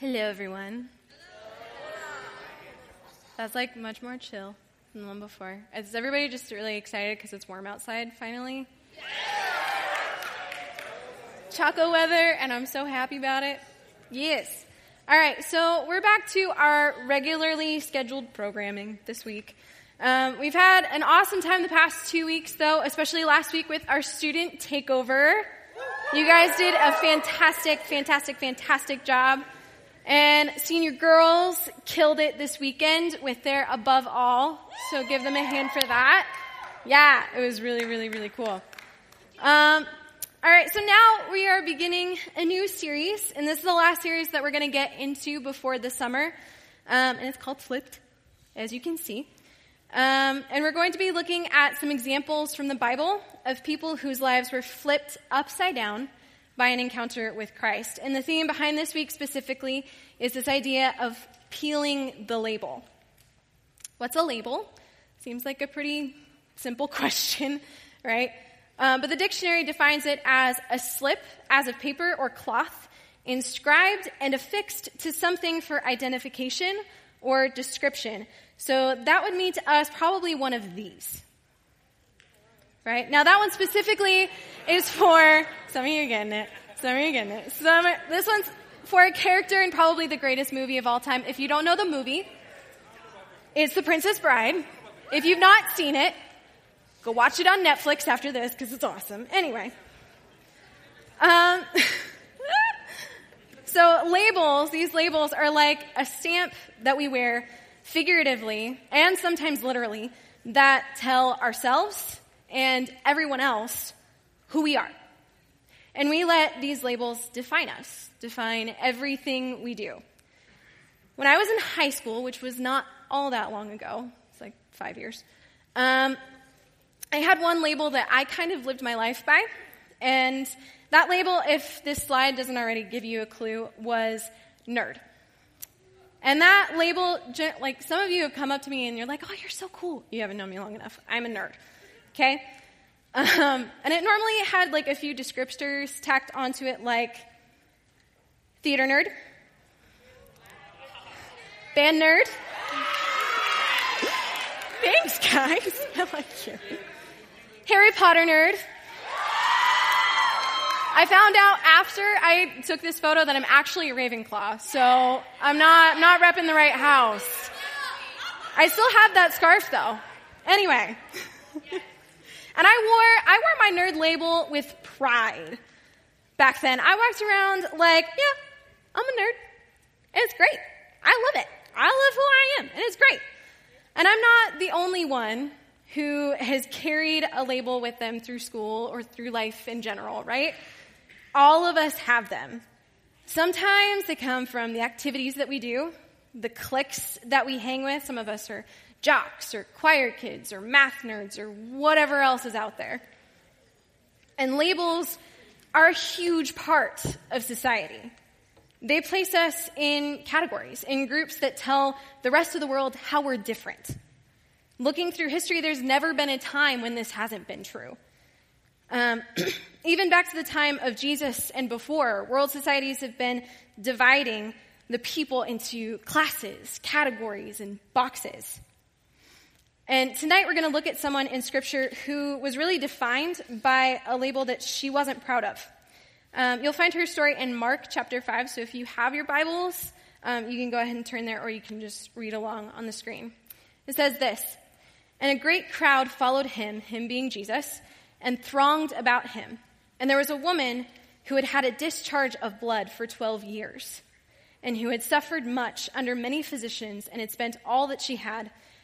Hello, everyone. That's like much more chill than the one before. Is everybody just really excited because it's warm outside finally? Yeah. Choco weather, and I'm so happy about it. Yes. All right, so we're back to our regularly scheduled programming this week. We've had an awesome time the past 2 weeks, though, especially last week with our student takeover. You guys did a fantastic job. And senior girls killed it this weekend with their above all, so give them a hand for that. Yeah, it was really cool. All right, so now we are beginning a new series, and this is the last series that we're going to get into before the summer, and it's called Flipped, as you can see. And we're going to be looking at some examples from the Bible of people whose lives were flipped upside down by an encounter with Christ. And the theme behind this week specifically is this idea of peeling the label. What's a label? Seems like a pretty simple question, right? But the dictionary defines it as a slip, as of paper or cloth, inscribed and affixed to something for identification or description. So that would mean to us probably one of these, right? Now that one specifically is for, some of you are getting it. This one's for a character in probably the greatest movie of all time. If you don't know the movie, it's The Princess Bride. If you've not seen it, go watch it on Netflix after this because it's awesome. Anyway. So these labels are like a stamp that we wear figuratively and sometimes literally that tell ourselves and everyone else who we are. And we let these labels define us, define everything we do. When I was in high school, which was not all that long ago, it's like 5 years, I had one label that I kind of lived my life by, and that label, if this slide doesn't already give you a clue, was nerd. And that label, like some of you have come up to me and you're like, oh, you're so cool. You haven't known me long enough. I'm a nerd, okay? And it normally had like a few descriptors tacked onto it like theater nerd, band nerd. Thanks, guys. I like you. Harry Potter nerd. I found out after I took this photo that I'm actually a Ravenclaw, so I'm not repping the right house. I still have that scarf, though. Anyway. And I wore my nerd label with pride back then. I walked around like, yeah, I'm a nerd, and it's great. I love it. I love who I am, and it's great. And I'm not the only one who has carried a label with them through school or through life in general, right? All of us have them. Sometimes they come from the activities that we do, the cliques that we hang with. Some of us are jocks or choir kids or math nerds or whatever else is out there. And labels are a huge part of society. They place us in categories, in groups that tell the rest of the world how we're different. Looking through history, there's never been a time when this hasn't been true. Even back to the time of Jesus and before, world societies have been dividing the people into classes, categories, and boxes. And tonight we're going to look at someone in Scripture who was really defined by a label that she wasn't proud of. You'll find her story in Mark chapter 5, so if you have your Bibles, you can go ahead and turn there, or you can just read along on the screen. It says this, and a great crowd followed him being Jesus, and thronged about him. And there was a woman who had had a discharge of blood for 12 years, and who had suffered much under many physicians, and had spent all that she had,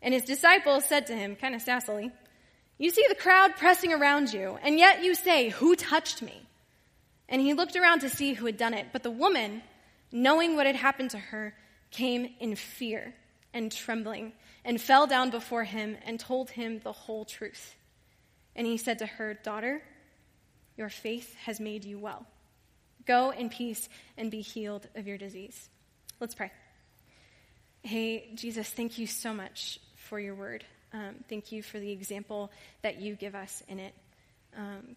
And his disciples said to him, kind of sassily, you see the crowd pressing around you, and yet you say, who touched me? And he looked around to see who had done it, but the woman, knowing what had happened to her, came in fear and trembling and fell down before him and told him the whole truth. And he said to her, "Daughter, your faith has made you well. Go in peace and be healed of your disease." Let's pray. Hey, Jesus, thank you so much for your word. Thank you for the example that you give us in it.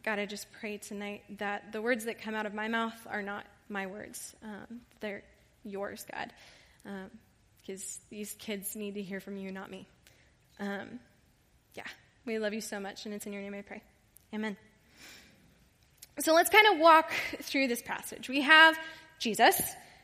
God, I just pray tonight that the words that come out of my mouth are not my words. They're yours, God, because these kids need to hear from you, not me. We love you so much, and it's in your name I pray. Amen. So let's kind of walk through this passage. We have Jesus,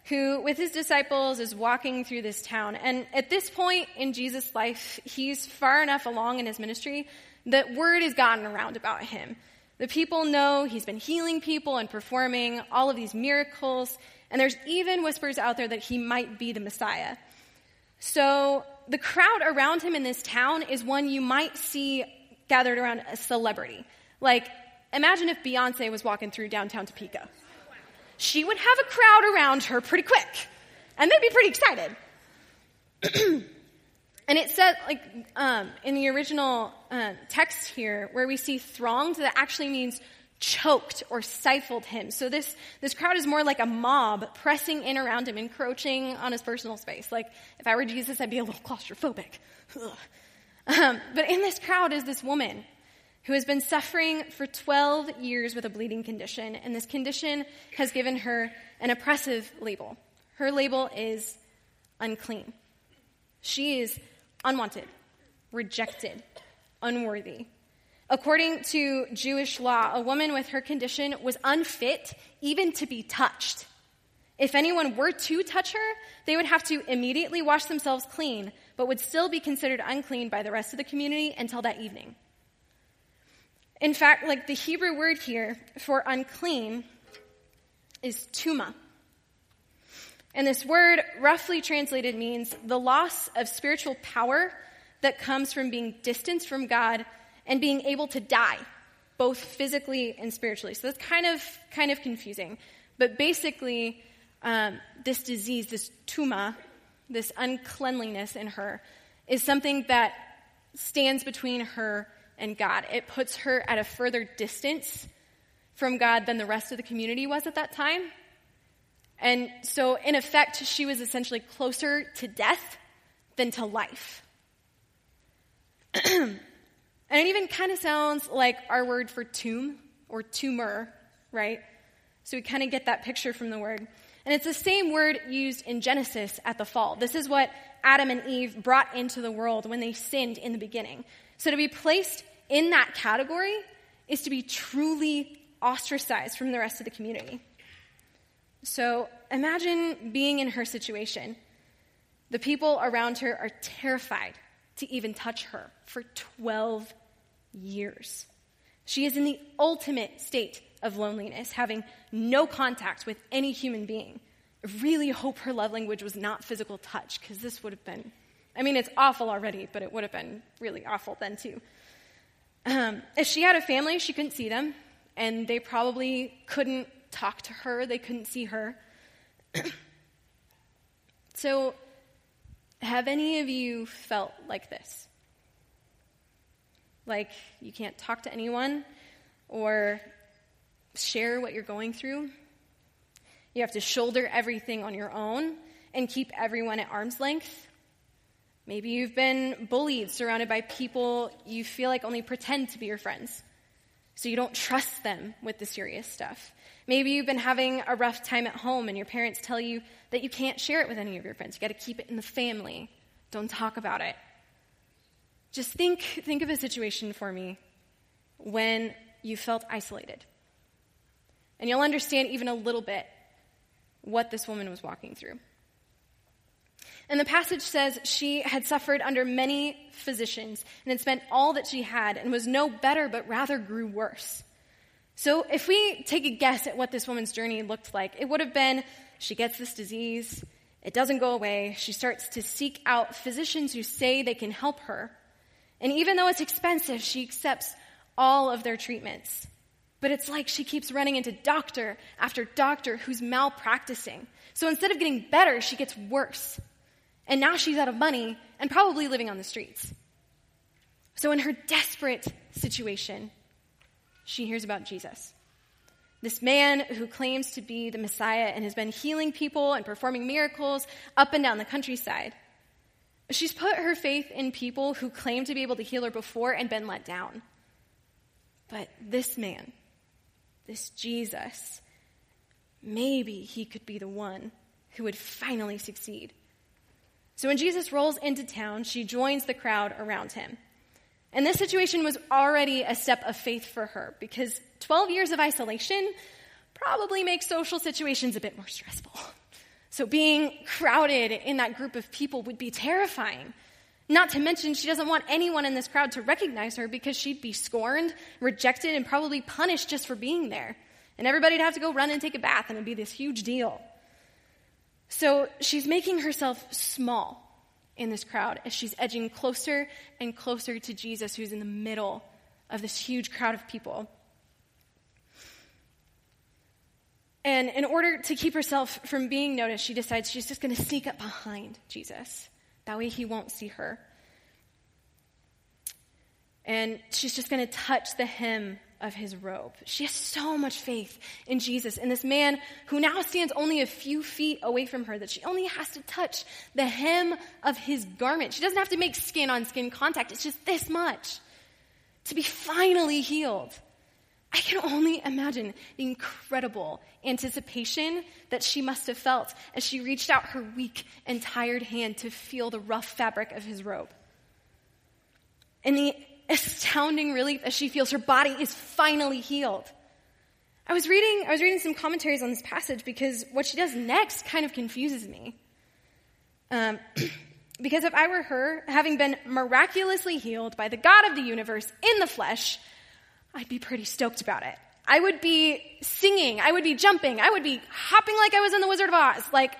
who with his disciples is walking through this town. And at this point in Jesus' life, he's far enough along in his ministry that word has gotten around about him. The people know he's been healing people and performing all of these miracles, and there's even whispers out there that he might be the Messiah. So the crowd around him in this town is one you might see gathered around a celebrity. Like, imagine if Beyonce was walking through downtown Topeka. She would have a crowd around her pretty quick, and they'd be pretty excited. And it says, like, in the original text here, where we see thronged, that actually means choked or stifled him. So this crowd is more like a mob pressing in around him, encroaching on his personal space. Like, if I were Jesus, I'd be a little claustrophobic. But in this crowd is this woman who has been suffering for 12 years with a bleeding condition, and this condition has given her an oppressive label. Her label is unclean. She is unwanted, rejected, unworthy. According to Jewish law, a woman with her condition was unfit even to be touched. If anyone were to touch her, they would have to immediately wash themselves clean, but would still be considered unclean by the rest of the community until that evening. In fact, like, the Hebrew word here for unclean is tumah. And this word, roughly translated, means the loss of spiritual power that comes from being distanced from God and being able to die, both physically and spiritually. So that's kind of confusing. But basically, this disease, this tumah, this uncleanliness in her, is something that stands between her and God. It puts her at a further distance from God than the rest of the community was at that time. And so, in effect, she was essentially closer to death than to life. And it even kind of sounds like our word for tomb or tumor, right? So we kind of get that picture from the word. And it's the same word used in Genesis at the fall. This is what Adam and Eve brought into the world when they sinned in the beginning. So to be placed in that category is to be truly ostracized from the rest of the community. So imagine being in her situation. The people around her are terrified to even touch her for 12 years. She is in the ultimate state of loneliness, having no contact with any human being. I really hope her love language was not physical touch, because this would have been, I mean, it's awful already, but it would have been really awful then too. If she had a family, she couldn't see them, and they probably couldn't talk to her. They couldn't see her. So, have any of you felt like this? Like, you can't talk to anyone or share what you're going through? You have to shoulder everything on your own and keep everyone at arm's length? Maybe you've been bullied, surrounded by people you feel like only pretend to be your friends, so you don't trust them with the serious stuff. Maybe you've been having a rough time at home and your parents tell you that you can't share it with any of your friends. You got to keep it in the family. Don't talk about it. Just think of a situation for me when you felt isolated. And you'll understand even a little bit what this woman was walking through. And the passage says she had suffered under many physicians and had spent all that she had and was no better but rather grew worse. So if we take a guess at what this woman's journey looked like, it would have been she gets this disease, it doesn't go away, she starts to seek out physicians who say they can help her. And even though it's expensive, she accepts all of their treatments. But it's like she keeps running into doctor after doctor who's malpracticing. So instead of getting better, she gets worse. And now she's out of money and probably living on the streets. So in her desperate situation, she hears about Jesus. This man who claims to be the Messiah and has been healing people and performing miracles up and down the countryside. She's put her faith in people who claim to be able to heal her before and been let down. But this man, this Jesus, maybe he could be the one who would finally succeed. So when Jesus rolls into town, she joins the crowd around him. And this situation was already a step of faith for her because 12 years of isolation probably makes social situations a bit more stressful. So being crowded in that group of people would be terrifying. Not to mention, she doesn't want anyone in this crowd to recognize her because she'd be scorned, rejected, and probably punished just for being there. And everybody'd have to go run and take a bath, and it'd be this huge deal. So she's making herself small in this crowd as she's edging closer and closer to Jesus, who's in the middle of this huge crowd of people. And in order to keep herself from being noticed, she decides she's just going to sneak up behind Jesus. That way he won't see her. And she's just going to touch the hem of his robe. She has so much faith in Jesus, in this man who now stands only a few feet away from her, that she only has to touch the hem of his garment. She doesn't have to make skin-on-skin contact. It's just this much to be finally healed. I can only imagine the incredible anticipation that she must have felt as she reached out her weak and tired hand to feel the rough fabric of his robe. And the astounding relief as she feels her body is finally healed. I was reading some commentaries on this passage because what she does next kind of confuses me. Because if I were her, having been miraculously healed by the God of the universe in the flesh, I'd be pretty stoked about it. I would be singing. I would be jumping. I would be hopping like I was in the Wizard of Oz. But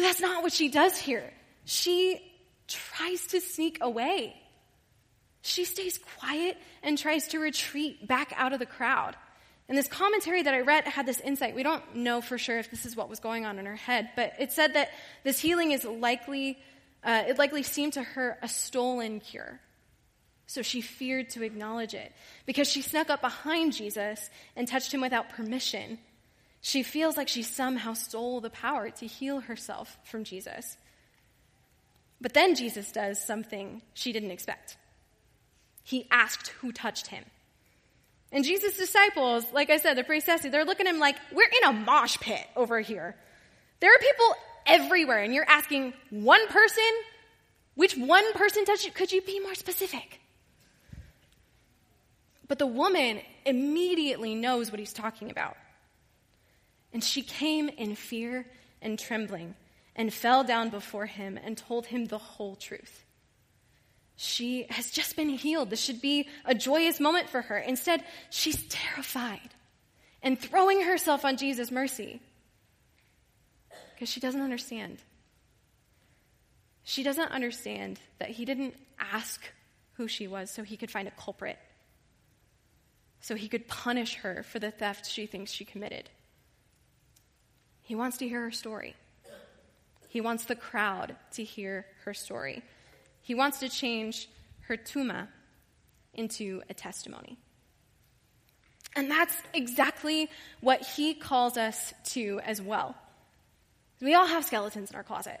that's not what she does here. She tries to sneak away. She stays quiet and tries to retreat back out of the crowd. And this commentary that I read had this insight. We don't know for sure if this is what was going on in her head, but it said that this healing is likely seemed to her a stolen cure. So she feared to acknowledge it because she snuck up behind Jesus and touched him without permission. She feels like she somehow stole the power to heal herself from Jesus. But then Jesus does something she didn't expect. He asked who touched him. And Jesus' disciples, like I said, they're pretty sassy. They're looking at him like, we're in a mosh pit over here. There are people everywhere, and you're asking one person, which one person touched you? Could you be more specific? But the woman immediately knows what he's talking about. And she came in fear and trembling and fell down before him and told him the whole truth. She has just been healed. This should be a joyous moment for her. Instead, she's terrified and throwing herself on Jesus' mercy because she doesn't understand. She doesn't understand that he didn't ask who she was so he could find a culprit, so he could punish her for the theft she thinks she committed. He wants to hear her story. He wants the crowd to hear her story. He wants to change her tuma into a testimony. And that's exactly what he calls us to as well. We all have skeletons in our closet.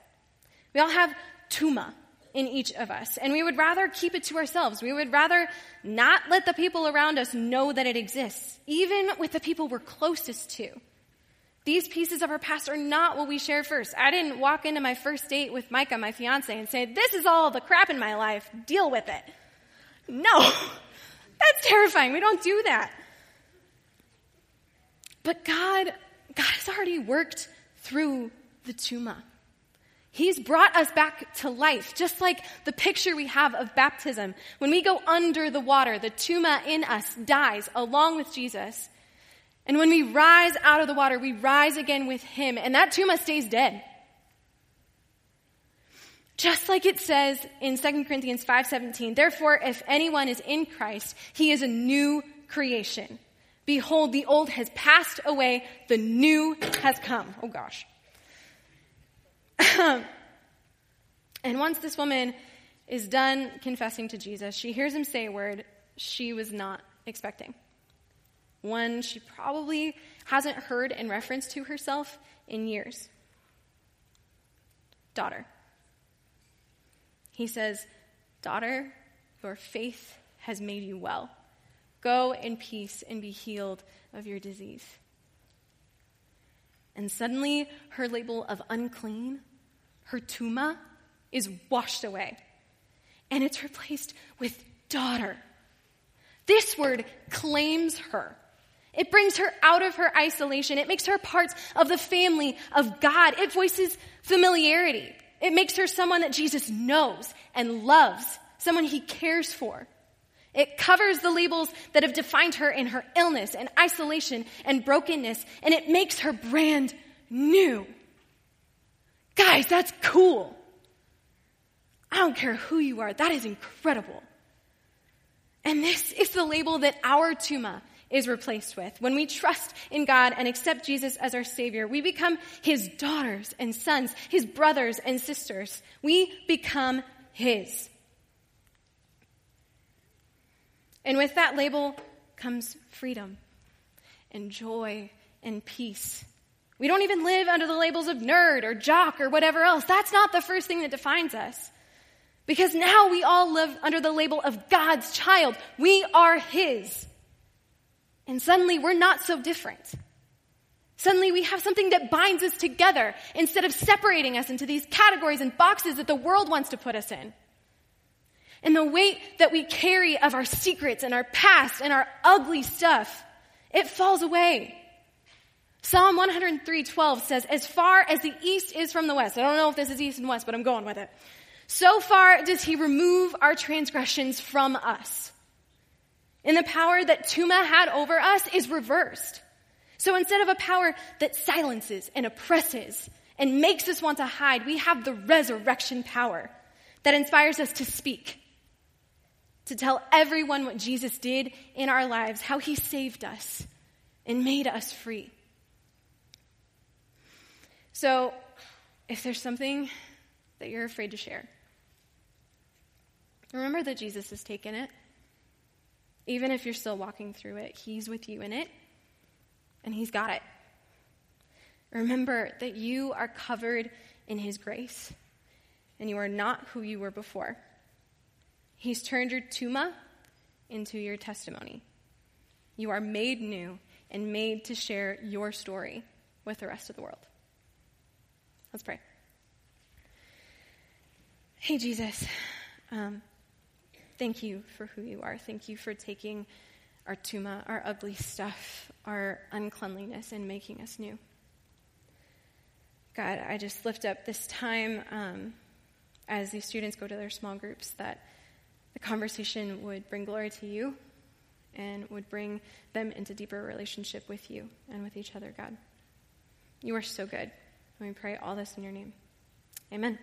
We all have tuma in each of us, and we would rather keep it to ourselves. We would rather not let the people around us know that it exists, even with the people we're closest to. These pieces of our past are not what we share first. I didn't walk into my first date with Micah, my fiance, and say, this is all the crap in my life, deal with it. No, that's terrifying. We don't do that. But God has already worked through the tuma. He's brought us back to life, just like the picture we have of baptism. When we go under the water, the tuma in us dies along with Jesus. And when we rise out of the water, we rise again with him, and that tuma stays dead. Just like it says in 2 Corinthians 5:17, therefore, if anyone is in Christ, he is a new creation. Behold, the old has passed away, the new has come. Oh, gosh. And once this woman is done confessing to Jesus, she hears him say a word she was not expecting. One she probably hasn't heard in reference to herself in years. Daughter. He says, daughter, your faith has made you well. Go in peace and be healed of your disease. And suddenly, her label of unclean, her tuma, is washed away. And it's replaced with daughter. This word claims her. It brings her out of her isolation. It makes her part of the family of God. It voices familiarity. It makes her someone that Jesus knows and loves, someone he cares for. It covers the labels that have defined her in her illness and isolation and brokenness, and it makes her brand new. Guys, that's cool. I don't care who you are. That is incredible. And this is the label that our tuma is replaced with. When we trust in God and accept Jesus as our Savior, we become his daughters and sons, his brothers and sisters. We become his. And with that label comes freedom and joy and peace. We don't even live under the labels of nerd or jock or whatever else. That's not the first thing that defines us. Because now we all live under the label of God's child. We are his. And suddenly we're not so different. Suddenly we have something that binds us together instead of separating us into these categories and boxes that the world wants to put us in. And the weight that we carry of our secrets and our past and our ugly stuff, it falls away. Psalm 103:12 says, as far as the east is from the west. I don't know if this is east and west, but I'm going with it. So far does he remove our transgressions from us. And the power that tuma had over us is reversed. So instead of a power that silences and oppresses and makes us want to hide, we have the resurrection power that inspires us to speak, to tell everyone what Jesus did in our lives, how he saved us and made us free. So, if there's something that you're afraid to share, remember that Jesus has taken it. Even if you're still walking through it, he's with you in it, and he's got it. Remember that you are covered in his grace, and you are not who you were before. He's turned your tuma into your testimony. You are made new and made to share your story with the rest of the world. Let's pray. Hey, Jesus, thank you for who you are. Thank you for taking our tuma, our ugly stuff, our uncleanliness, and making us new. God, I just lift up this time as these students go to their small groups, that the conversation would bring glory to you and would bring them into deeper relationship with you and with each other, God. You are so good. And we pray all this in your name. Amen.